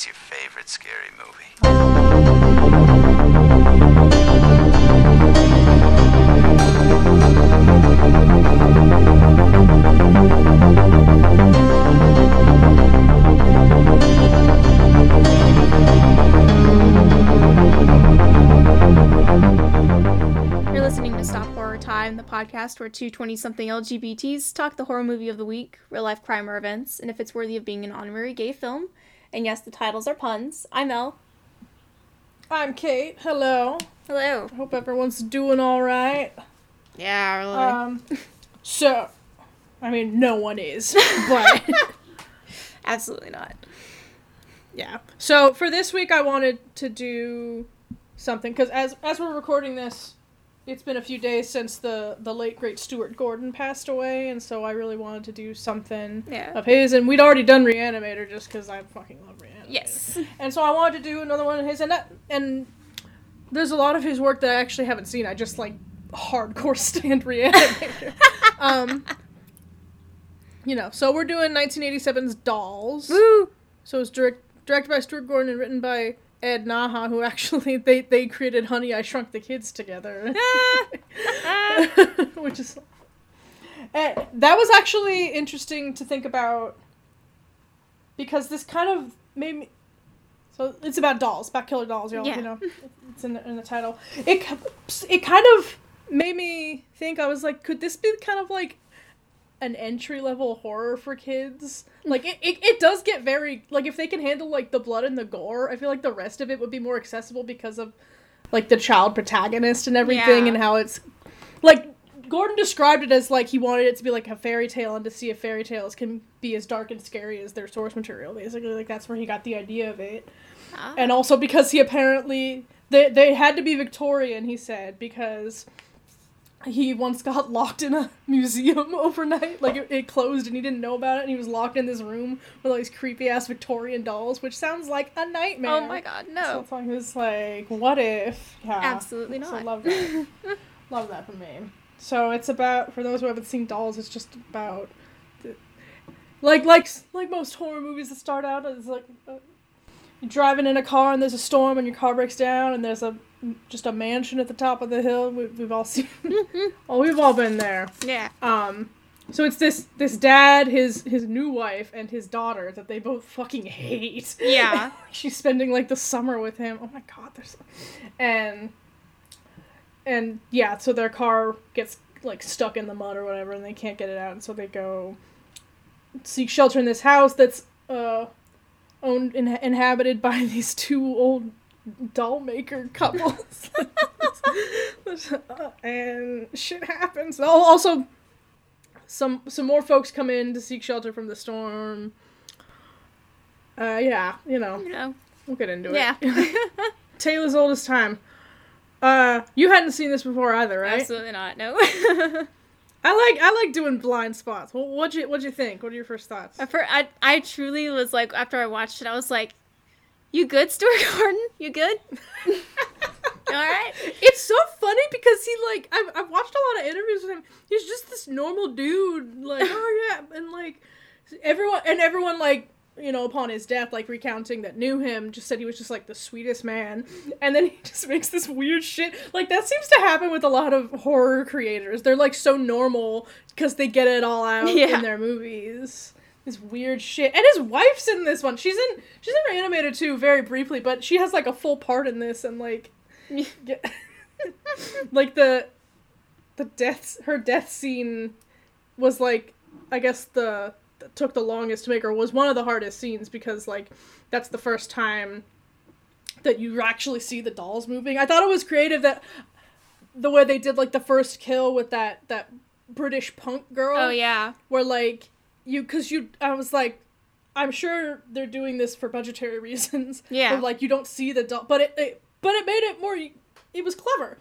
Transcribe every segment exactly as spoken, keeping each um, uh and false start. What's your favorite scary movie? You're listening to Stop Horror Time, the podcast where two twenty-something L G B Ts talk the horror movie of the week, real-life crime or events, and if it's worthy of being an honorary gay film. And yes, the titles are puns. I'm Elle. I'm Kate. Hello. Hello. Hope everyone's doing all right. Yeah, really. Um, so, I mean, no one is, but... Absolutely not. Yeah. So, for this week, I wanted to do something, because as as we're recording this, it's been a few days since the, the late, great Stuart Gordon passed away, and so I really wanted to do something yeah. of his, and we'd already done Reanimator just because I fucking love Reanimator. Yes. And so I wanted to do another one of his, and that, and there's a lot of his work that I actually haven't seen. I just, like, hardcore stand Reanimator. um, you know, so we're doing nineteen eighty-seven's Dolls. Woo! So it's direct, directed by Stuart Gordon and written by Ed Naha, who actually, they, they created Honey, I Shrunk the Kids together. Which is... And that was actually interesting to think about, because this kind of made me... So, it's about dolls, about killer dolls, y'all, yeah. you know. It's in the, in the title. It, it kind of made me think, I was like, could this be kind of like an entry-level horror for kids? Like, it, it, it does get very... Like, if they can handle, like, the blood and the gore, I feel like the rest of it would be more accessible because of, like, the child protagonist and everything yeah. and how it's... Like, Gordon described it as, like, he wanted it to be, like, a fairy tale, and to see if fairy tales can be as dark and scary as their source material, basically. Like, that's where he got the idea of it. Ah. And also because he apparently... They, they had to be Victorian, he said, because... He once got locked in a museum overnight. Like, it, it closed and he didn't know about it. And he was locked in this room with all these creepy-ass Victorian dolls, which sounds like a nightmare. Oh, my God, no. So it's was like, what if? Yeah. Absolutely not. So I love that. Love that for me. So it's about, for those who haven't seen Dolls, it's just about... The, like, like, like most horror movies that start out, it's like... Uh, you're driving in a car and there's a storm and your car breaks down and there's a just a mansion at the top of the hill. We, we've all seen mm-hmm. Oh, we've all been there. Yeah. Um, so it's this this dad, his his new wife, and his daughter that they both fucking hate. Yeah. She's spending, like, the summer with him. Oh my God, there's and and yeah, so their car gets, like, stuck in the mud or whatever and they can't get it out, and so they go seek shelter in this house that's uh owned and in- inhabited by these two old doll maker couples. And shit happens. Also, some some more folks come in to seek shelter from the storm. Uh, yeah, you know. You know. We'll get into yeah. it. Yeah. Tale as old as time. Uh, you hadn't seen this before either, right? Absolutely not, no. I like I like doing blind spots. Well, what'd you what'd you think? What are your first thoughts? At first, I I truly was like, after I watched it, I was like, "You good, Stuart Gordon? You good? You all right?" It's so funny because he like I've I've watched a lot of interviews with him. He's just this normal dude, like oh yeah, and like everyone and everyone like. you know, upon his death, like, recounting that knew him, just said he was just, like, the sweetest man. And then he just makes this weird shit. Like, that seems to happen with a lot of horror creators. They're, like, so normal because they get it all out yeah. in their movies. This weird shit. And his wife's in this one. She's in, she's in Reanimator, too, very briefly, but she has, like, a full part in this, and, like, get, like, the, the death, her death scene was, like, I guess the... took the longest to make, or was one of the hardest scenes, because, like, that's the first time that you actually see the dolls moving. I thought it was creative that the way they did, like, the first kill with that that British punk girl. Oh, yeah. Where, like, you, because you, I was like, I'm sure they're doing this for budgetary reasons. Yeah. Where, like, you don't see the doll, but it, it, but it made it more, it was clever.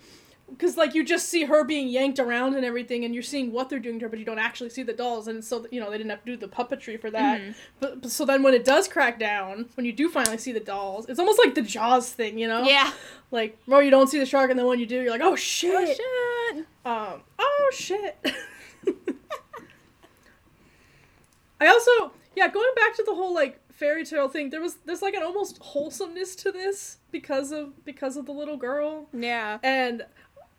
Because, like, you just see her being yanked around and everything, and you're seeing what they're doing to her, but you don't actually see the dolls. And so, you know, they didn't have to do the puppetry for that. Mm-hmm. But, but so then when it does crack down, when you do finally see the dolls, it's almost like the Jaws thing, you know? Yeah. Like, bro, you don't see the shark, and then when you do, you're like, oh, shit. Oh, shit. Um, oh, shit. I also, yeah, going back to the whole, like, fairy tale thing, there was there's like an almost wholesomeness to this because of because of the little girl. Yeah. And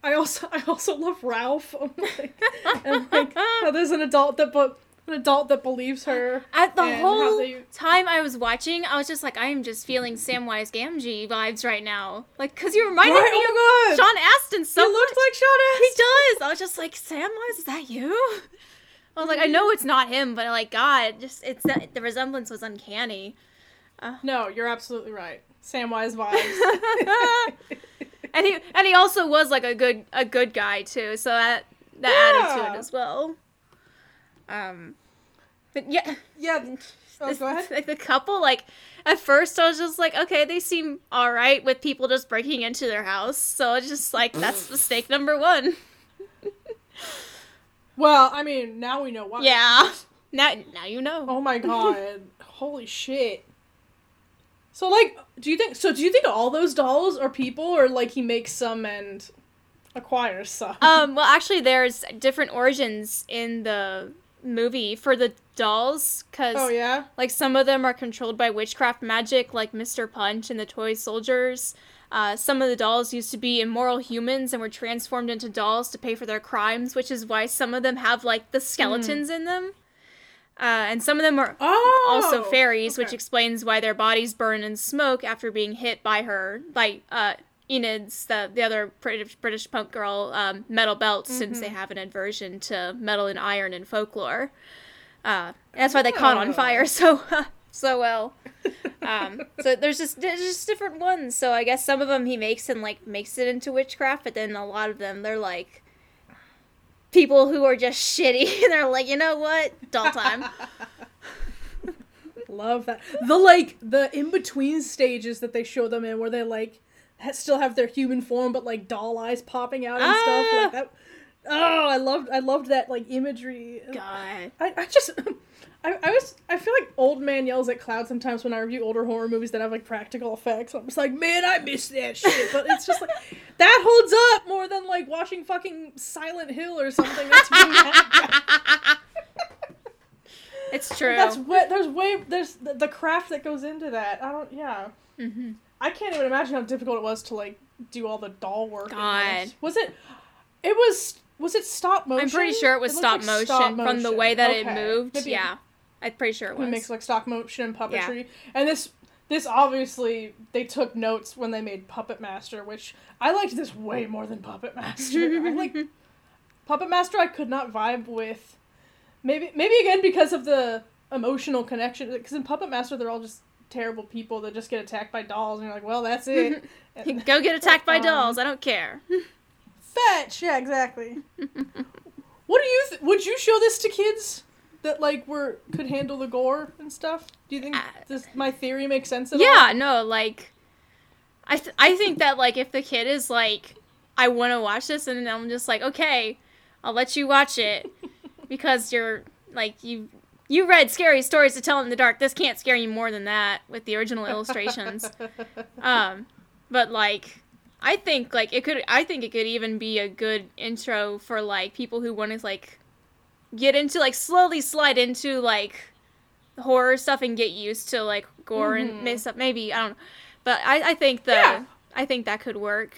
I also I also love Ralph. I'm like, and like how there's an adult that but an adult that believes her. At the whole they... time I was watching, I was just like, I am just feeling Samwise Gamgee vibes right now. Like, because you reminded right? me oh of God. Sean Astin so he much. He looks like Sean Astin. He does. I was just like, Samwise, is that you? I was like, I know it's not him, but like, God, just it's that, the resemblance was uncanny. Uh, no, you're absolutely right. Samwise vibes. And he and he also was like a good a good guy too, so that that yeah. added to it as well. Um, but yeah, yeah. Oh, this, go ahead. Like the couple, like at first I was just like, okay, they seem all right with people just breaking into their house, so it's just like that's mistake number one. Well, I mean, now we know why. Yeah, now now you know. Oh my God, holy shit. So like, do you think? So do you think all those dolls are people, or like he makes some and acquires some? Um. Well, actually, there's different origins in the movie for the dolls, cause oh yeah, like some of them are controlled by witchcraft magic, like Mister Punch and the toy soldiers. Uh, some of the dolls used to be immoral humans and were transformed into dolls to pay for their crimes, which is why some of them have like the skeletons mm. in them. Uh, and some of them are oh, also fairies, okay. which explains why their bodies burn in smoke after being hit by her, by uh, Enid's, the, the other British, British punk girl, um, metal belt, mm-hmm. since they have an aversion to metal and iron in folklore. Uh, and that's why they oh. caught on fire so uh, so well. Um, so there's just there's just different ones. So I guess some of them he makes and like makes it into witchcraft, but then a lot of them they're like people who are just shitty, and they're like, you know what? Doll time. Love that. The, like, the in-between stages that they show them in where they, like, ha- still have their human form, but, like, doll eyes popping out and ah! stuff. Like, that. Oh, I loved, I loved that, like, imagery. God. I, I just... I, I was I feel like old man yells at cloud sometimes when I review older horror movies that have like practical effects. I'm just like, man, I miss that shit. But it's just like that holds up more than like watching fucking Silent Hill or something. That's it's true. That's way, there's way there's the, the craft that goes into that. I don't yeah. Mm-hmm. I can't even imagine how difficult it was to like do all the doll work. God, was it? It was was it stop motion? I'm pretty sure it was it stop, like motion stop motion from the way that okay. it moved. Maybe. Yeah. I'm pretty sure it was. It makes, like, stop motion and puppetry. Yeah. And this, this obviously, they took notes when they made Puppet Master, which I liked this way more than Puppet Master. I like, Puppet Master I could not vibe with. Maybe, maybe again, because of the emotional connection. Because in Puppet Master, they're all just terrible people that just get attacked by dolls. And you're like, well, that's it. And, go get attacked by um, dolls. I don't care. Fetch! Yeah, exactly. What do you, th- would you show this to kids? That, like, were, could handle the gore and stuff? Do you think uh, this, my theory makes sense at yeah, all? Yeah, no, like, I th- I think that, like, if the kid is, like, I want to watch this, and I'm just like, okay, I'll let you watch it, because you're, like, you you read Scary Stories to Tell in the Dark. This can't scare you more than that with the original illustrations. Um, but, like... I think, like, it could, I think it could even be a good intro for, like, people who want to, like, get into, like, slowly slide into, like, horror stuff and get used to, like, gore mm-hmm. and stuff. Maybe, I don't know. But I, I think the, yeah. I think that could work.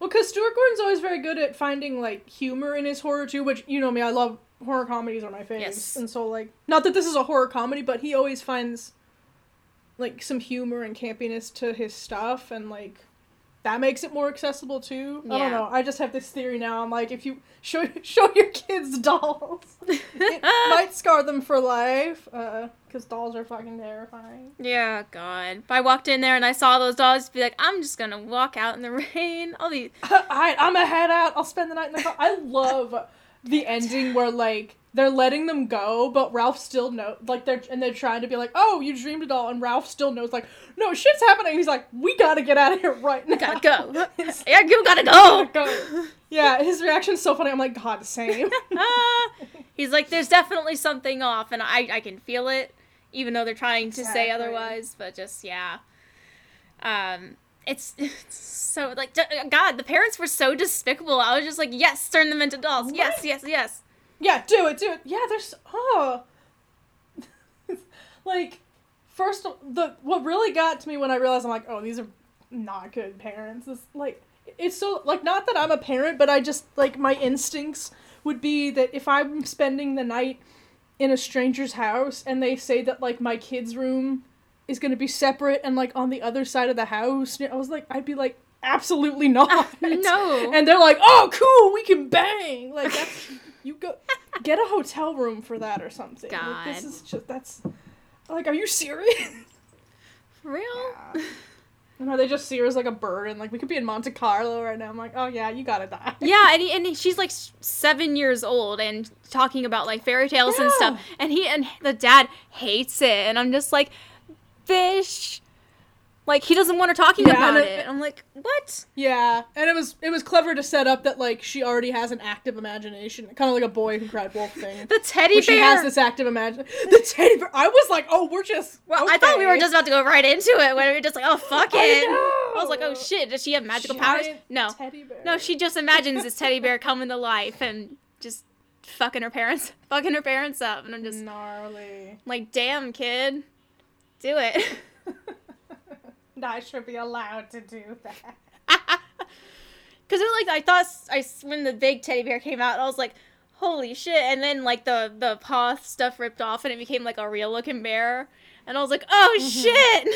Well, because Stuart Gordon's always very good at finding, like, humor in his horror, too, which, you know me, I love, horror comedies are my faves. Yes. And so, like, not that this is a horror comedy, but he always finds, like, some humor and campiness to his stuff, and, like... That makes it more accessible, too. Yeah. I don't know. I just have this theory now. I'm like, if you show show your kids dolls, it might scar them for life. Uh, because dolls are fucking terrifying. Yeah, God. If I walked in there and I saw those dolls, I'd be like, I'm just gonna walk out in the rain. I'll be... I, I'm a head out. I'll spend the night in the car. I love the ending where, like, they're letting them go, but Ralph still knows, like, they're, and they're trying to be like, oh, you dreamed it all, and Ralph still knows, like, no, shit's happening, he's like, we gotta get out of here right now. Gotta go. Yeah, you gotta go. Gotta go. Yeah, his reaction's so funny, I'm like, God, same. He's like, there's definitely something off, and I, I can feel it, even though they're trying to exactly. say otherwise, but just, yeah. Um... It's, it's so, like, God, the parents were so despicable. I was just like, yes, turn them into dolls. What? Yes, yes, yes. Yeah, do it, do it. Yeah, there's, oh. Like, first, the what really got to me when I realized, I'm like, oh, these are not good parents. This, like, it's so, like, not that I'm a parent, but I just, like, my instincts would be that if I'm spending the night in a stranger's house and they say that, like, my kid's room is going to be separate and, like, on the other side of the house, I was like, I'd be like, absolutely not. Uh, no. And they're like, oh, cool, we can bang. Like, that's, you go, get a hotel room for that or something. God. Like, this is just, that's, like, are you serious? For real? Yeah. And are they just see her as, like, a burden? Like, we could be in Monte Carlo right now. I'm like, oh, yeah, you gotta die. Yeah, and he, and she's, like, seven years old and talking about, like, fairy tales yeah. and stuff. And he and the dad hates it. And I'm just like, fish. Like, he doesn't want her talking yeah, about and it, it. I'm like, what? Yeah. And it was it was clever to set up that, like, she already has an active imagination. Kind of like a boy who cried wolf thing. The teddy bear. She has this active imagination. The teddy bear. I was like, oh, we're just Well, okay. I thought we were just about to go right into it when we were just like, oh, fuck it. I, I was like, oh, shit. Does she have magical Giant powers? No. Teddy bear. No, she just imagines this teddy bear coming to life and just fucking her parents, fucking her parents up. And I'm just gnarly. Like, damn, kid. Do it. I should be allowed to do that. Because it, like, I thought I when the big teddy bear came out, I was like, holy shit. And then, like, the, the paw stuff ripped off and it became, like, a real looking bear. And I was like, oh, mm-hmm.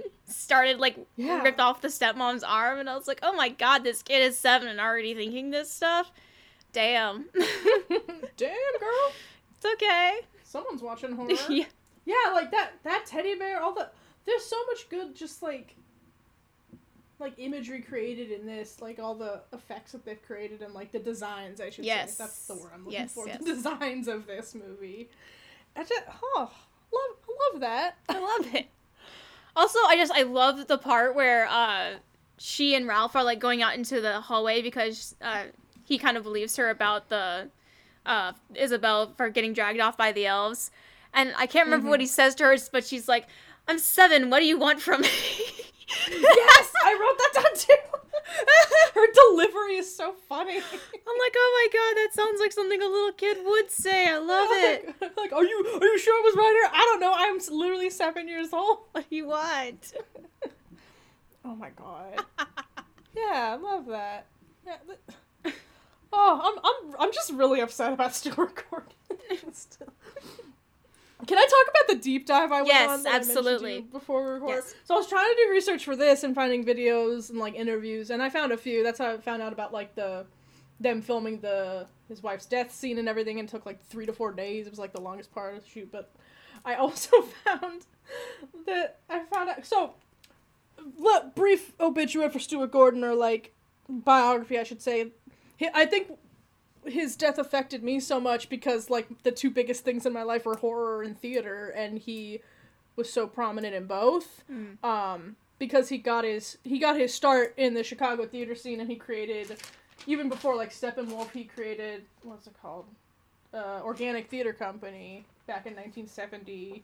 shit. Started, like, yeah. ripped off the stepmom's arm. And I was like, oh, my God, this kid is seven and already thinking this stuff. Damn. Damn, girl. It's okay. Someone's watching horror. yeah. yeah, like, that, that teddy bear, all the... There's so much good, just, like, like, imagery created in this, like, all the effects that they've created and, like, the designs, I should yes. say. That's the word I'm looking yes, for. Yes. The designs of this movie. I just, oh, love, I love that. I love it. Also, I just, I love the part where, uh, she and Ralph are, like, going out into the hallway because, uh, he kind of believes her about the, uh, Isabel for getting dragged off by the elves. And I can't remember mm-hmm. what he says to her, but she's like, I'm seven, what do you want from me? Yes, I wrote that down too. Her delivery is so funny. I'm like, oh my God, that sounds like something a little kid would say. I love it. Like, like, are you are you sure it was right here? I don't know. I'm literally seven years old. What do you want? Oh my God. Yeah, I love that. Yeah, that... Oh, I'm I'm I'm just really upset about Stuart Gordon. Still. Can I talk about the deep dive I went yes, on? Yes, absolutely. Before we recorded? Yes. So I was trying to do research for this and finding videos and, like, interviews, and I found a few. That's how I found out about, like, the them filming the his wife's death scene and everything, and it took, like, three to four days. It was, like, the longest part of the shoot. But I also found that I found out... So, look, brief obituary for Stuart Gordon, or, like, biography, I should say. I think... His death affected me so much because, like, the two biggest things in my life were horror and theater, and he was so prominent in both. Mm. Um, because he got his he got his start in the Chicago theater scene, and he created, even before, like, Steppenwolf, he created, what's it called? Uh, Organic Theater Company back in nineteen seventy.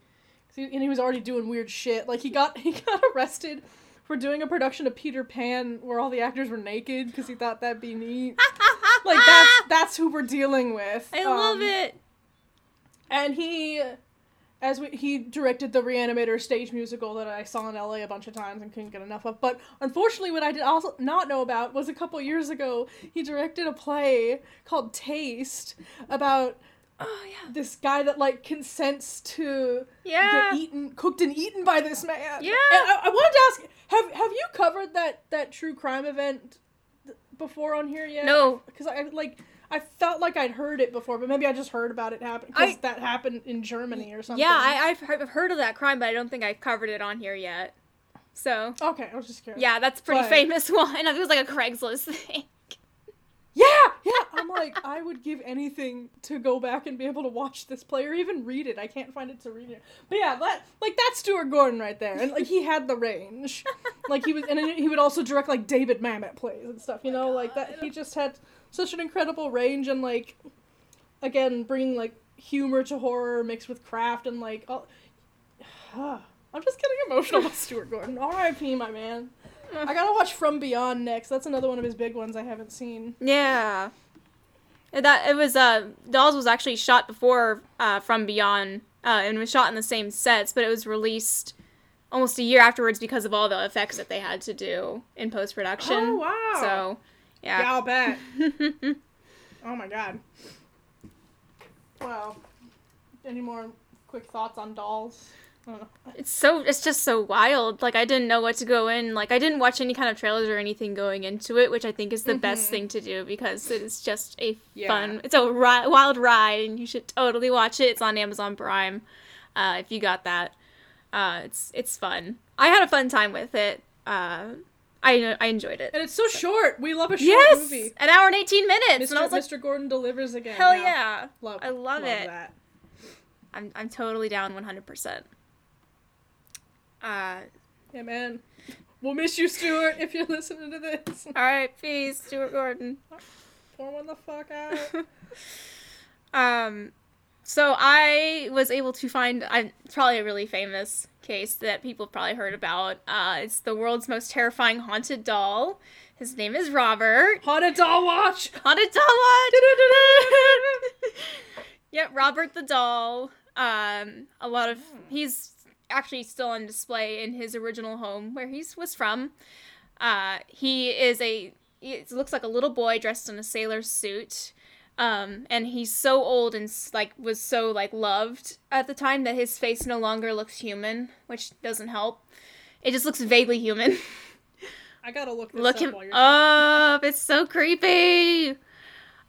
He, and he was already doing weird shit. Like, he got he got arrested for doing a production of Peter Pan where all the actors were naked because he thought that'd be neat. Like, that's, that's who we're dealing with. I um, love it. And he, as we, he directed the Reanimator stage musical that I saw in L A a bunch of times and couldn't get enough of. But unfortunately, what I did also not know about was a couple years ago, he directed a play called Taste about oh, yeah. this guy that, like, consents to yeah. get eaten, cooked and eaten by this man. Yeah. And I, I wanted to ask, have have you covered that, that true crime event before on here yet? No. Because I, like, I felt like I'd heard it before, but maybe I just heard about it happen. Because that happened in Germany or something. Yeah, I, I've, heard, I've heard of that crime, but I don't think I've covered it on here yet. So. Okay, I was just curious. Yeah, that's a pretty but, famous one. I think it was like a Craigslist thing. Yeah, yeah. I'm like, I would give anything to go back and be able to watch this play or even read it. I can't find it to read it. But yeah, that, like, that's Stuart Gordon right there. And, like, he had the range. Like, he was, and he would also direct, like, David Mamet plays and stuff, you know, like that. He just had such an incredible range and, like, again, bringing, like, humor to horror mixed with craft and, like, all... I'm just getting emotional with Stuart Gordon. R I P, my man. I gotta watch From Beyond next. That's another one of his big ones I haven't seen. Yeah. That, it was, uh, Dolls was actually shot before, uh, From Beyond, uh, and was shot in the same sets, but it was released almost a year afterwards because of all the effects that they had to do in post-production. Oh, wow. So, yeah. Yeah, I'll bet. Oh, my God. Wow. Any more quick thoughts on Dolls? I don't know. It's so, it's just so wild. Like, I didn't know what to go in. Like, I didn't watch any kind of trailers or anything going into it, which I think is the mm-hmm. best thing to do because it is just a yeah. fun, it's a ri- wild ride, and you should totally watch it. It's on Amazon Prime, uh, if you got that. Uh, it's it's fun. I had a fun time with it. Uh, I I enjoyed it. And it's so, so. short. We love a short yes! movie. An hour and eighteen minutes. Mister And I was like, Mister Gordon delivers again. Hell yeah. yeah. Love, I love, love it. That. I'm I'm totally down one hundred percent. Uh, yeah, man. We'll miss you, Stuart, if you're listening to this. All right, peace, Stuart Gordon. Pour one the fuck out. um, so I was able to find, I, it's probably a really famous case that people have probably heard about. Uh, it's the world's most terrifying haunted doll. His name is Robert. Haunted doll watch. Haunted doll watch. Yep, Robert the doll. Um, a lot of, he's actually still on display in his original home where he was from. Uh, he is a, it looks like a little boy dressed in a sailor suit. Um, and he's so old and, like, was so, like, loved at the time that his face no longer looks human, which doesn't help. It just looks vaguely human. I gotta look this look up him while you're up. Talking. It's so creepy.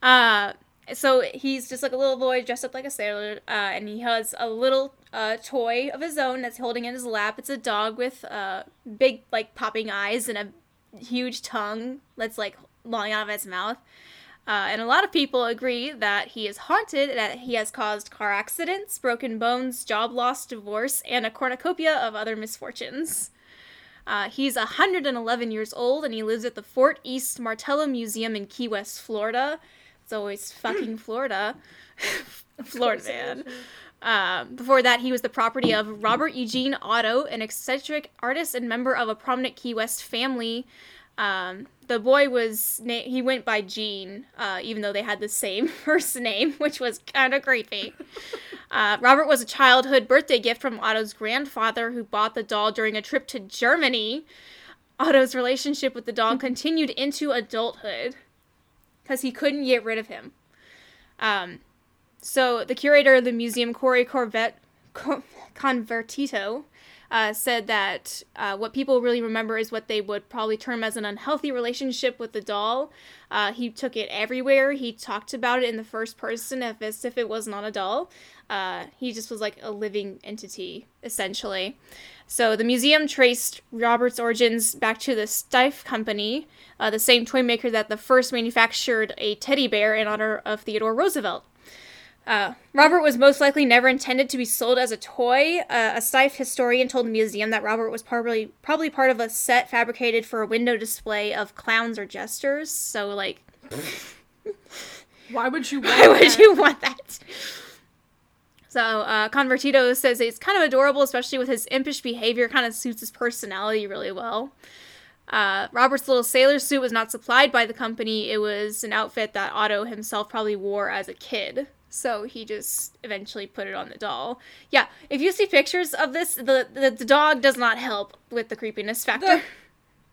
Uh, so he's just, like, a little boy dressed up like a sailor, uh, and he has a little, uh, toy of his own that's holding in his lap. It's a dog with, uh, big, like, popping eyes and a huge tongue that's, like, lolling out of its mouth. Uh, and a lot of people agree that he is haunted, that he has caused car accidents, broken bones, job loss, divorce, and a cornucopia of other misfortunes. Uh, he's one hundred eleven years old, and he lives at the Fort East Martello Museum in Key West, Florida. It's always fucking Florida. Florida, man. Um, before that, he was the property of Robert Eugene Otto, an eccentric artist and member of a prominent Key West family. Um, the boy was, na- he went by Gene, uh, even though they had the same first name, which was kind of creepy. Uh, Robert was a childhood birthday gift from Otto's grandfather, who bought the doll during a trip to Germany. Otto's relationship with the doll continued into adulthood, because he couldn't get rid of him. Um, so the curator of the museum, Corey Corvette Co- Convertito, Uh, said that uh, what people really remember is what they would probably term as an unhealthy relationship with the doll. Uh, he took it everywhere. He talked about it in the first person as if it was not a doll. Uh, he just was like a living entity, essentially. So the museum traced Robert's origins back to the Steiff Company, uh, the same toy maker that the first manufactured a teddy bear in honor of Theodore Roosevelt. Uh, Robert was most likely never intended to be sold as a toy. Uh, a Steiff historian told the museum that Robert was probably probably part of a set fabricated for a window display of clowns or jesters. So, like, why would you want why would that? you want that? So, uh, Convertito says it's kind of adorable, especially with his impish behavior. Kind of suits his personality really well. Uh, Robert's little sailor suit was not supplied by the company. It was an outfit that Otto himself probably wore as a kid. So he just eventually put it on the doll. Yeah, if you see pictures of this, the the, the dog does not help with the creepiness factor.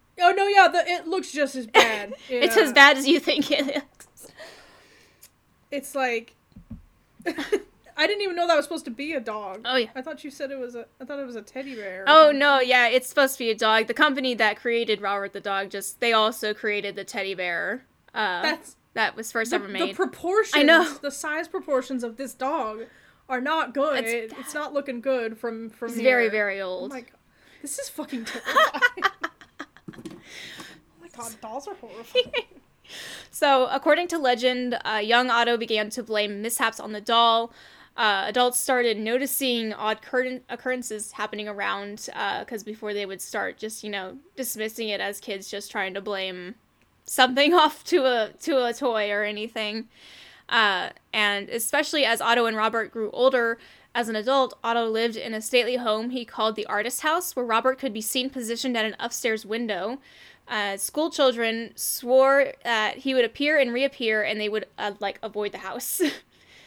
The, oh, no, yeah, the, it looks just as bad. Yeah. It's as bad as you think it looks. It's like, I didn't even know that was supposed to be a dog. Oh, yeah. I thought you said it was a, I thought it was a teddy bear. Oh, something. No, yeah, it's supposed to be a dog. The company that created Robert the dog, just, they also created the teddy bear. Uh, That's... That was first the, ever made. The proportions, I know. The size proportions of this dog are not good. It's, it's not looking good from, from it's here. It's very, very old. Oh my God. This is fucking terrifying. Oh my God, dolls are horrifying. So, according to legend, uh, young Otto began to blame mishaps on the doll. Uh, adults started noticing odd cur- occurrences happening around, because uh, before they would start just, you know, dismissing it as kids just trying to blame something off to a to a toy or anything, uh, and especially as Otto and Robert grew older as an adult, Otto lived in a stately home he called the Artist House, where Robert could be seen positioned at an upstairs window. Uh, school children swore that he would appear and reappear, and they would uh, like avoid the house.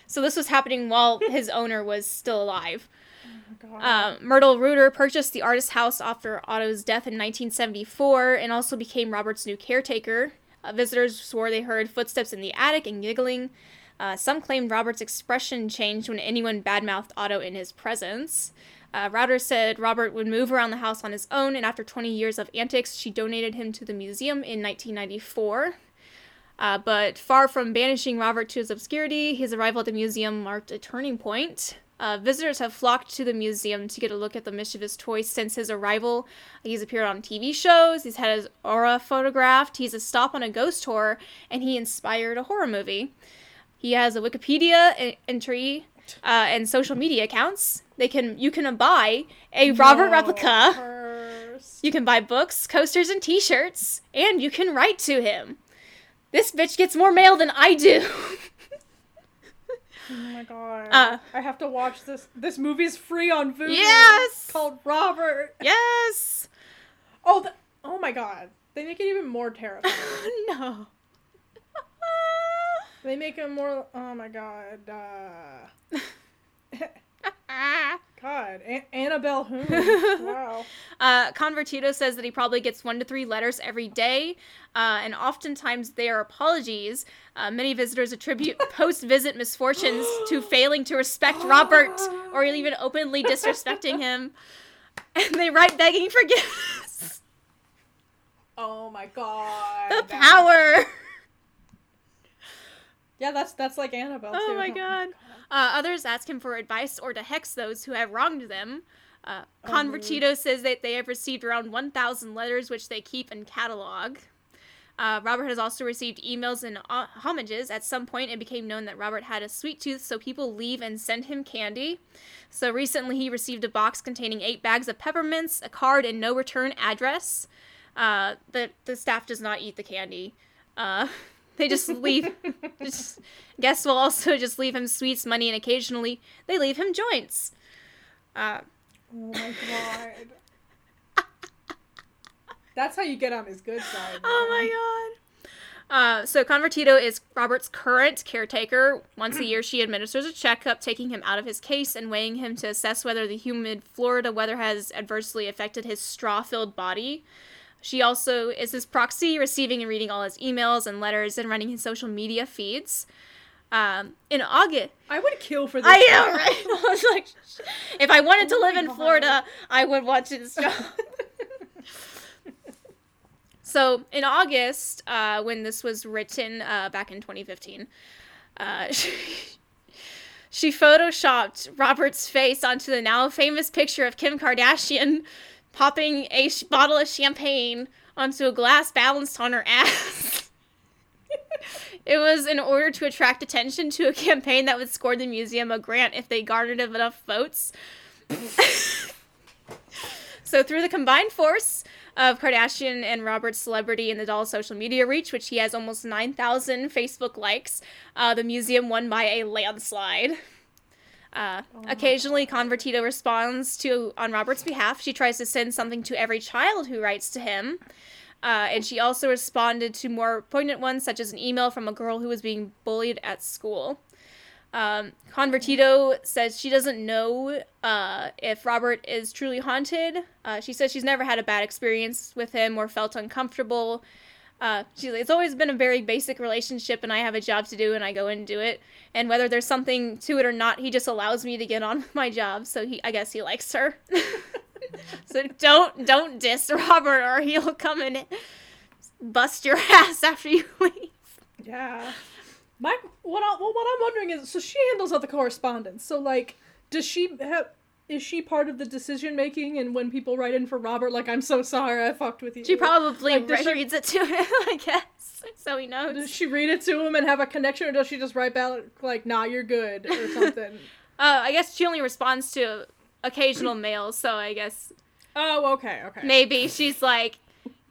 So this was happening while his owner was still alive. Oh my God. Um, Myrtle Rooter purchased the artist house after Otto's death in nineteen seventy-four and also became Robert's new caretaker. Uh, visitors swore they heard footsteps in the attic and giggling. Uh, some claimed Robert's expression changed when anyone badmouthed Otto in his presence. Uh, Rooter said Robert would move around the house on his own, and after twenty years of antics, she donated him to the museum in nineteen ninety-four. Uh, but far from banishing Robert to his obscurity, his arrival at the museum marked a turning point. Uh, visitors have flocked to the museum to get a look at the mischievous toy since his arrival. He's appeared on T V shows, he's had his aura photographed, he's a stop on a ghost tour, and he inspired a horror movie. He has a Wikipedia entry uh, and social media accounts. They can you can buy a Robert no, replica. First. You can buy books, coasters, and T-shirts, and you can write to him. This bitch gets more mail than I do. Oh my God! Uh, I have to watch this. This movie's free on Vudu. Yes, it's called Robert. Yes. Oh, the, oh my God! They make it even more terrifying. No. They make him more. Oh my God! Uh. God, A- Annabelle who? Wow. Uh, Convertito says that he probably gets one to three letters every day, uh, and oftentimes they are apologies. Uh, many visitors attribute post-visit misfortunes to failing to respect Robert or even openly disrespecting him, and they write begging forgiveness. Oh my God! The power. Yeah, that's that's like Annabelle, too. Oh, my God. Uh, others ask him for advice or to hex those who have wronged them. Uh, Convertito oh. says that they have received around one thousand letters, which they keep and catalog. Uh, Robert has also received emails and uh, homages. At some point, it became known that Robert had a sweet tooth, so people leave and send him candy. So recently, he received a box containing eight bags of peppermints, a card, and no return address. Uh, the, the staff does not eat the candy. Uh... They just leave. Just, guests will also just leave him sweets, money, and occasionally they leave him joints. Uh, oh my God. That's how you get on his good side. Man. Oh my God. Uh, so Convertito is Robert's current caretaker. Once a year, she administers a checkup, taking him out of his case and weighing him to assess whether the humid Florida weather has adversely affected his straw-filled body. She also is his proxy, receiving and reading all his emails and letters and running his social media feeds. Um, in August... I would kill for this. I am, right? I was like, if I wanted oh to live in God. Florida, I would watch this job. So, in August, uh, when this was written uh, back in twenty fifteen, uh, she, she photoshopped Robert's face onto the now famous picture of Kim Kardashian popping a sh- bottle of champagne onto a glass balanced on her ass. It was in order to attract attention to a campaign that would score the museum a grant if they garnered enough votes. So through the combined force of Kardashian and Robert's celebrity and the doll's social media reach, which he has almost nine thousand Facebook likes, uh, the museum won by a landslide. Uh, oh occasionally, Convertito responds to on Robert's behalf. She tries to send something to every child who writes to him. Uh, and she also responded to more poignant ones, such as an email from a girl who was being bullied at school. Um, Convertito says she doesn't know uh, if Robert is truly haunted. Uh, she says she's never had a bad experience with him or felt uncomfortable. Uh, she's like, it's always been a very basic relationship, and I have a job to do, and I go and do it. And whether there's something to it or not, he just allows me to get on with my job. So he, I guess, he likes her. So don't, don't diss Robert, or he'll come and bust your ass after you leave. Yeah. My what? I, well, what I'm wondering is, so she handles all the correspondence. So like, does she have? Is she part of the decision making? And when people write in for Robert, like, I'm so sorry I fucked with you. She probably like, re- she... reads it to him, I guess. So he knows. Does she read it to him and have a connection, or does she just write back, like, nah, you're good, or something? uh, I guess she only responds to occasional mail, so I guess. Oh, okay, okay. Maybe she's like,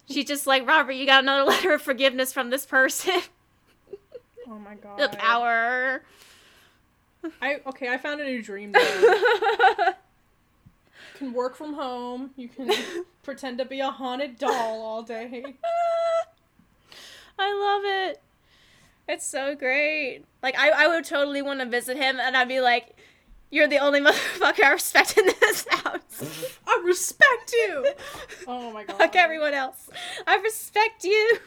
she's just like, Robert, you got another letter of forgiveness from this person. Oh my God. The power. I, okay, I found a new dream though. You can work from home. You can pretend to be a haunted doll all day. I love it. It's so great. Like, I, I would totally want to visit him, and I'd be like, you're the only motherfucker I respect in this house. I respect you! Oh, my God. Like everyone else. I respect you.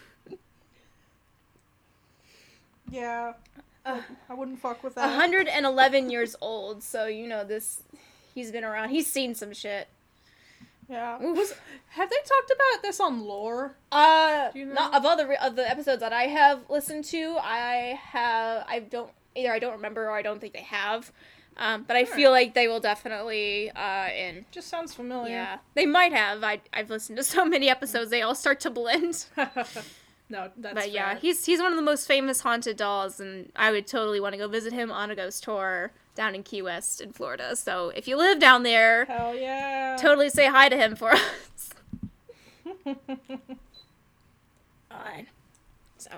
Yeah. Uh, I wouldn't fuck with that. one hundred eleven years old, so, you know, this... He's been around. He's seen some shit. Yeah. Was, have they talked about this on Lore? Uh, you know? Not of all the of the episodes that I have listened to, I have I don't either I don't remember or I don't think they have. Um, but I sure. feel like they will definitely uh in. Just sounds familiar. Yeah. They might have. I I've listened to so many episodes, they all start to blend. No, that's But fair. Yeah, he's he's one of the most famous haunted dolls, and I would totally want to go visit him on a ghost tour down in Key West in Florida. So if you live down there, hell yeah, totally say hi to him for us. God. So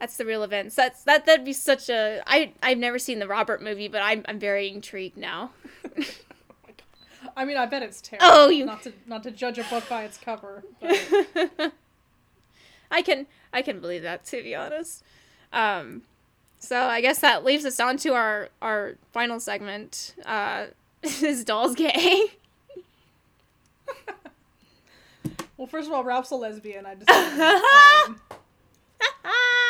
that's the real events. That's that that'd be such a I I've never seen the Robert movie, but I'm I'm very intrigued now. Oh, I mean, I bet it's terrible. Oh, you not to not to judge a book by its cover. But... I can I can believe that, to be honest. Um, so I guess that leaves us on to our, our final segment. Uh, is Dolls gay? Well, first of all, Ralph's a lesbian. I just. um,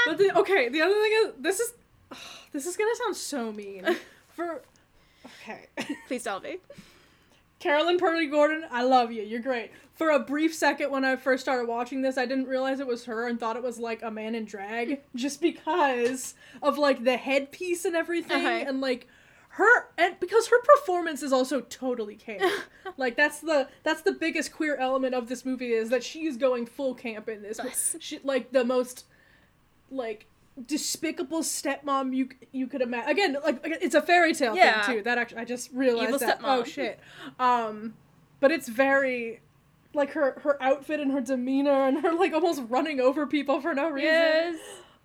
but the, okay, the other thing is this is ugh, this is gonna sound so mean. For okay, please tell me. Carolyn Purdy Gordon, I love you. You're great. For a brief second when I first started watching this, I didn't realize it was her and thought it was, like, a man in drag. Just because of, like, the headpiece and everything. Uh-huh. And, like, her... And because her performance is also totally camp. Like, that's the that's the biggest queer element of this movie is that she's going full camp in this. Yes. She, like, the most, like... despicable stepmom you you could imagine. Again, like, it's a fairy tale yeah. thing too. That actually, I just realized Evil that. Stepmom. Oh shit. Um, but it's very, like, her her outfit and her demeanor and her, like, almost running over people for no reason. Yes.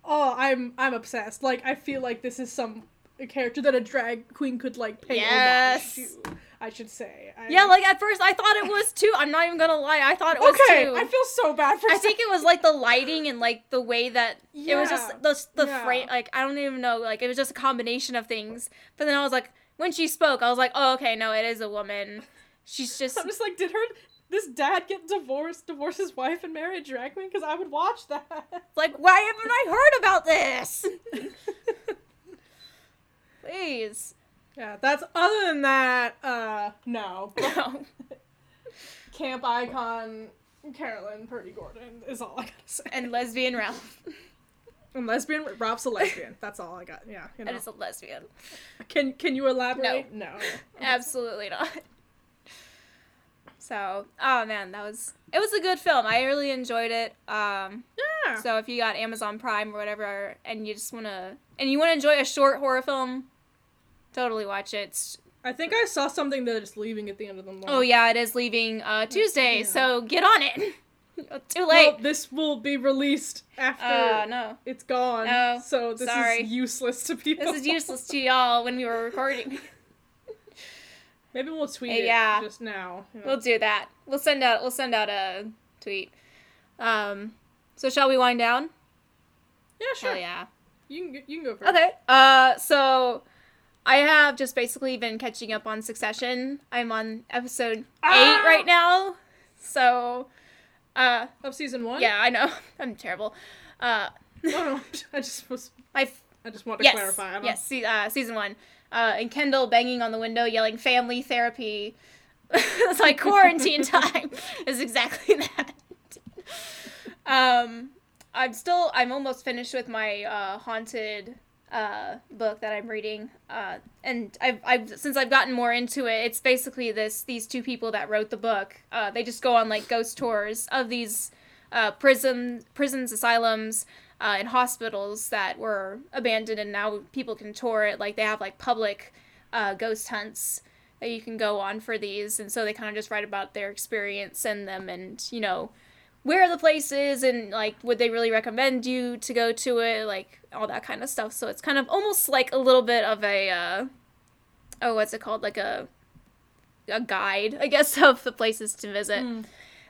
Oh, I'm I'm obsessed. Like, I feel like this is some a character that a drag queen could, like, pay yes. homage to. I should say. I... Yeah, like, at first I thought it was too. I'm not even gonna lie. I thought it was okay, too. Okay, I feel so bad for I think it was, like, the lighting and, like, the way that yeah. it was just the, the yeah. frame. Like, I don't even know. Like, it was just a combination of things. But then I was like, when she spoke, I was like, oh, okay, no, it is a woman. She's just... I'm just like, did her... This dad get divorced, divorce his wife and marry a drag queen? Because I would watch that. Like, why haven't I heard about this? Please. Yeah, that's, other than that, uh, no. No. Camp icon Carolyn Purdy Gordon is all I gotta say. And lesbian Ralph. And lesbian, Ralph's a lesbian. That's all I got, yeah. You know. And it's a lesbian. Can Can you elaborate? No. No. Absolutely not. So, oh man, that was, it was a good film. I really enjoyed it. Um, yeah. So if you got Amazon Prime or whatever, and you just wanna, and you wanna enjoy a short horror film, totally watch it. It's... I think I saw something that it's leaving at the end of the month. Oh yeah, it is leaving uh, Tuesday, yeah. So get on it. Too late. Well, this will be released after uh, no. it's gone, no, so this sorry. is useless to people. This is useless to y'all when we were recording. Maybe we'll tweet hey, yeah. it just now. You know. We'll do that. We'll send out. We'll send out a tweet. Um, so shall we wind down? Yeah, sure. Hell yeah. You can you can go first. Okay. Uh, so. I have just basically been catching up on Succession. I'm on episode ah! eight right now, so... Uh, of season one? Yeah, I know. I'm terrible. Uh, no, no, I just was... I, f- I just want to yes, clarify. I don't... Yes, see, uh, season one. Uh, and Kendall banging on the window, yelling, family therapy. It's like quarantine time is exactly that. Um, I'm still... I'm almost finished with my uh, haunted... Uh, book that I'm reading, uh, and I've, I've since I've gotten more into it, it's basically this these two people that wrote the book. Uh, they just go on, like, ghost tours of these uh, prison prisons, asylums, uh, and hospitals that were abandoned, and now people can tour it. Like, they have, like, public uh, ghost hunts that you can go on for these, and so they kind of just write about their experience in them, and, you know, where the place is, and, like, would they really recommend you to go to it, like, all that kind of stuff. So it's kind of almost like a little bit of a, uh, oh, what's it called, like a a guide, I guess, of the places to visit. Mm.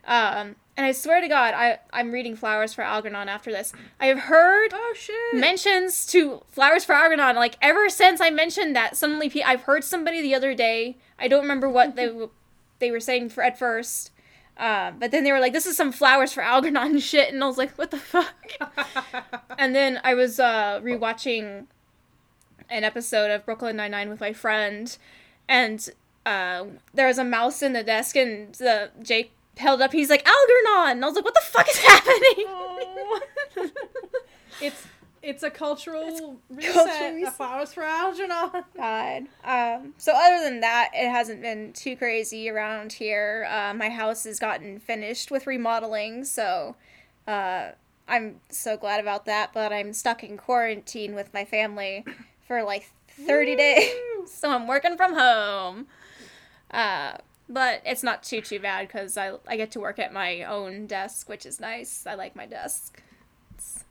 Um, and I swear to God, I, I'm reading Flowers for Algernon after this. I have heard oh, shit. mentions to Flowers for Algernon, like, ever since I mentioned that. Suddenly, pe- I've heard somebody the other day, I don't remember what they, w- they were saying for, at first, uh, but then they were like, this is some Flowers for Algernon shit, and I was like, what the fuck? And then I was uh, rewatching an episode of Brooklyn Nine-Nine with my friend, and uh, there was a mouse in the desk, and the Jake held up, he's like, Algernon! And I was like, what the fuck is happening? Oh. it's it's a cultural it's reset. Cultural reset. Flowers for Algernon. God. Um, so other than that, it hasn't been too crazy around here. Uh, my house has gotten finished with remodeling, so uh, I'm so glad about that, but I'm stuck in quarantine with my family for like thirty Woo! Days, so I'm working from home. Uh... But it's not too, too bad because I, I get to work at my own desk, which is nice. I like my desk. It's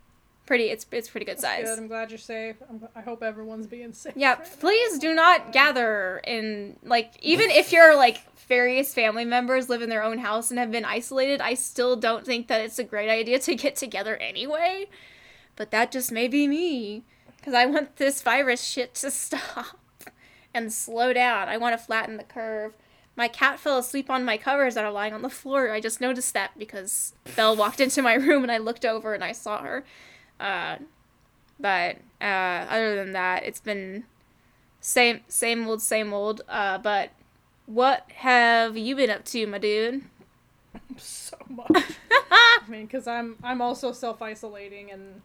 pretty, it's it's pretty good size. Good. I'm glad you're safe. I'm, I hope everyone's being safe. Yeah, right please now. do not gather in, like, even if your, like, various family members live in their own house and have been isolated, I still don't think that it's a great idea to get together anyway. But that just may be me because I want this virus shit to stop and slow down. I want to flatten the curve. My cat fell asleep on my covers that are lying on the floor. I just noticed that because Belle walked into my room and I looked over and I saw her. Uh, but uh, other than that, it's been same same old, same old. Uh, but what have you been up to, my dude? So much. I mean, because I'm, I'm also self-isolating and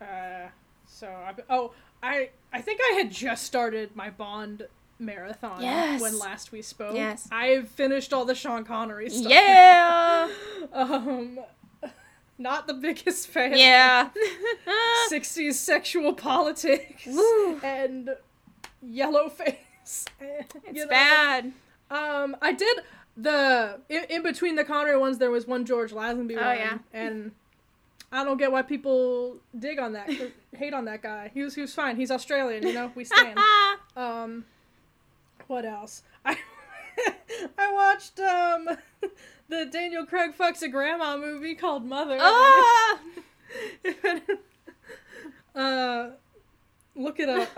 uh, so... I, oh, I, I think I had just started my Bond marathon yes. when last we spoke. Yes. I've finished all the Sean Connery stuff. Yeah. um not the biggest fan. Yeah. sixties sexual politics. Woo. And yellow face. It's you know? bad. Um I did the in, in between the Connery ones there was one George Lazenby oh, one yeah. and I don't get why people dig on that hate on that guy. He was he was fine. He's Australian, you know, we stand. um What else? I I watched um, the Daniel Craig fucks a grandma movie called Mother. Ah! uh, look it up.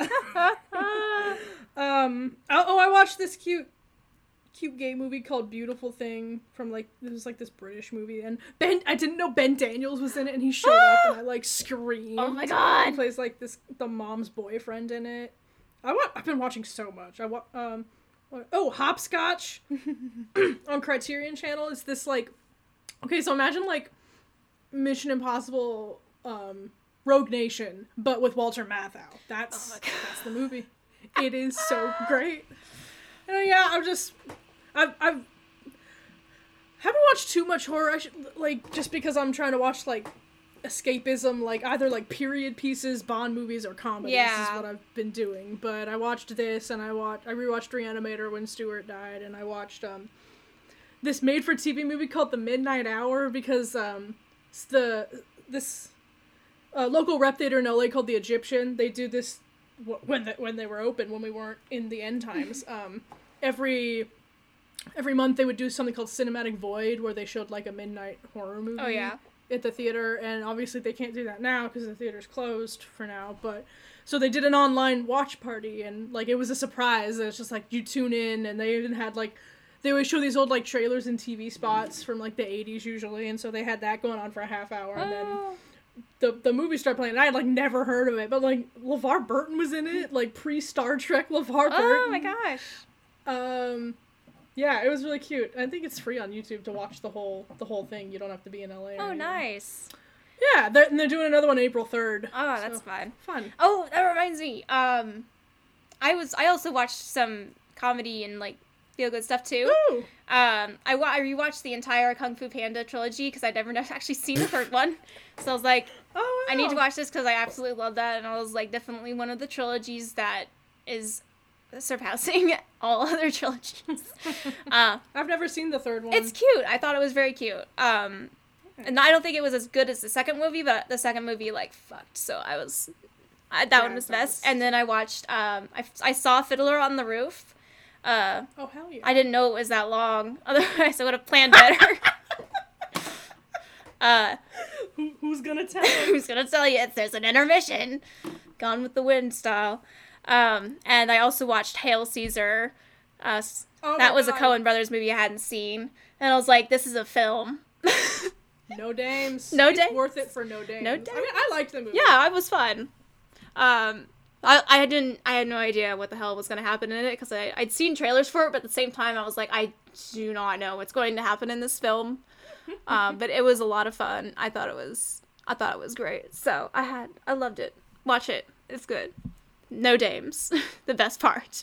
um. Oh, oh, I watched this cute, cute gay movie called Beautiful Thing from like this was like this British movie and Ben. I didn't know Ben Daniels was in it and he showed up and I like screamed. Oh my god! He plays like this the mom's boyfriend in it. I want, I've been watching so much. I wa- um, oh, Hopscotch on Criterion Channel. It's this, like, okay, so imagine, like, Mission Impossible um, Rogue Nation, but with Walter Matthau. That's, oh that's the movie. It is so great. And yeah, I'm just, I've, I've, haven't watched too much horror, I should, like, just because I'm trying to watch, like, escapism, like either like period pieces, Bond movies, or comedies yeah. is what I've been doing. But I watched this, and I watched I rewatched Reanimator when Stuart died, and I watched um this made-for-T V movie called The Midnight Hour because um the this uh, local rep theater in L A called The Egyptian. They do this w- when the, when they were open, when we weren't in the end times. um every every month they would do something called Cinematic Void, where they showed like a midnight horror movie. Oh yeah. At the theater, and obviously they can't do that now because the theater's closed for now, but so they did an online watch party, and like it was a surprise. It's just like you tune in, and they even had like they always show these old like trailers and T V spots from like the eighties usually, and so they had that going on for a half hour, and oh. then the the movie started playing, and I had like never heard of it, but like LeVar Burton was in it, like pre-Star Trek LeVar Burton. Oh my gosh. Um Yeah, it was really cute. I think it's free on YouTube to watch the whole the whole thing. You don't have to be in L A. Oh, nice. Yeah, they're, and they're doing another one April third. Oh, so. That's fun. Fun. Oh, that reminds me. Um, I was I also watched some comedy and like feel good stuff too. Ooh. Um, I I rewatched the entire Kung Fu Panda trilogy because I'd never actually seen the third one, so I was like, oh, wow. I need to watch this because I absolutely love that, and I was like, definitely one of the trilogies that is surpassing all other trilogies. Uh, I've never seen the third one. It's cute. I thought it was very cute. Um, and I don't think it was as good as the second movie, but the second movie, like, fucked. So I was... I, that yeah, one was best. Was... And then I watched... Um, I, I saw Fiddler on the Roof. Uh, oh, hell yeah. I didn't know it was that long. Otherwise, I would have planned better. Uh, Who, who's gonna tell you? Who's gonna tell you? It's, there's an intermission, Gone with the Wind style. Um, and I also watched Hail Caesar. Uh, oh that was God. a Coen Brothers movie I hadn't seen, and I was like, this is a film. No dames. No dames. It's worth it for no dames. No dames. I mean, I liked the movie. Yeah, it was fun. Um, I I didn't. I had no idea what the hell was gonna happen in it because I I'd seen trailers for it, but at the same time, I was like, I do not know what's going to happen in this film. Um, but it was a lot of fun. I thought it was. I thought it was great. So I had. I loved it. Watch it. It's good. No dames. The best part.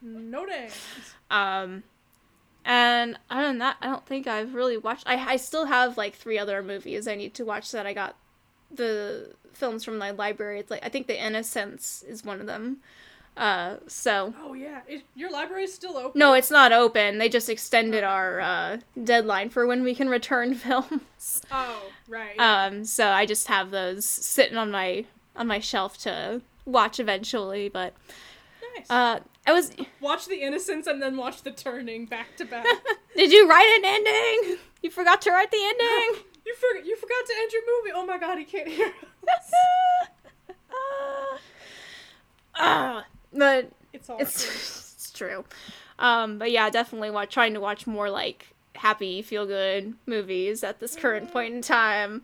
No dames. Um, and other than that, I don't think I've really watched. I I still have like three other movies I need to watch that I got the films from my library. It's like I think The Innocents is one of them. Uh, so. Oh yeah, it, your library is still open. No, it's not open. They just extended oh. our uh, deadline for when we can return films. Oh right. Um, so I just have those sitting on my on my shelf to watch eventually, but. Nice. Uh, I was watch The Innocents and then watch The Turning back to back. Did you write an ending? You forgot to write the ending. You forgot. You forgot to end your movie. Oh my God, he can't hear us. uh, uh, but it's all it's, it's true. Um, but yeah, definitely watch, trying to watch more like happy, feel good movies at this current point in time.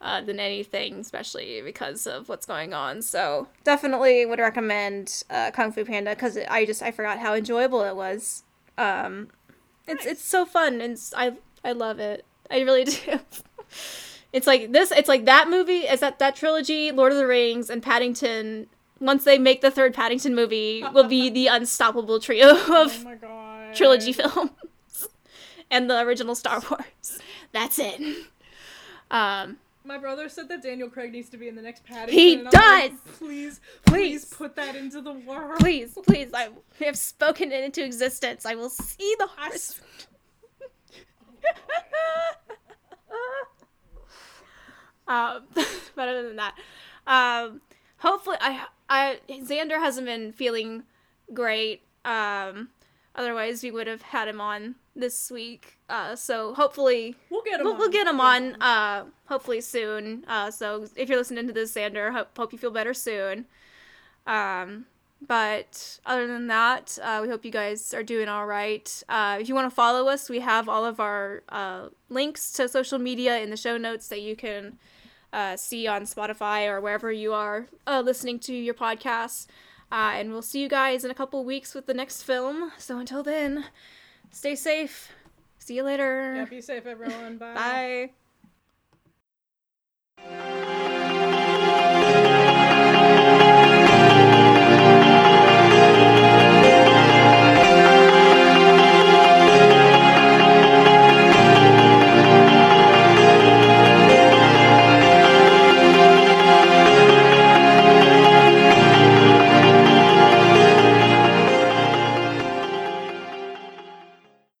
Uh, than anything, especially because of what's going on. So definitely would recommend uh, Kung Fu Panda because I just I forgot how enjoyable it was. Um, nice. It's it's so fun and I I love it. I really do. It's like this. It's like that movie. Is that that trilogy, Lord of the Rings and Paddington. Once they make the third Paddington movie, will be the unstoppable trio of oh my God. trilogy films and the original Star Wars. That's it. Um. My brother said that Daniel Craig needs to be in the next Paddington. He does! Like, please, please, please put that into the world. Please, please. I have spoken it into existence. I will see the horse. I... um, but other than that, um, hopefully, I, I, Xander hasn't been feeling great. Um, otherwise, we would have had him on this week, uh, so hopefully we'll get him we'll, on, we'll get him on uh, hopefully soon, uh, so if you're listening to this, Xander, hope, hope you feel better soon, um, but other than that, uh, we hope you guys are doing all right. Uh, if you want to follow us, we have all of our uh, links to social media in the show notes that you can uh, see on Spotify or wherever you are uh, listening to your podcast, uh, and we'll see you guys in a couple weeks with the next film, so until then, stay safe. See you later. Yeah, be safe, everyone. Bye. Bye.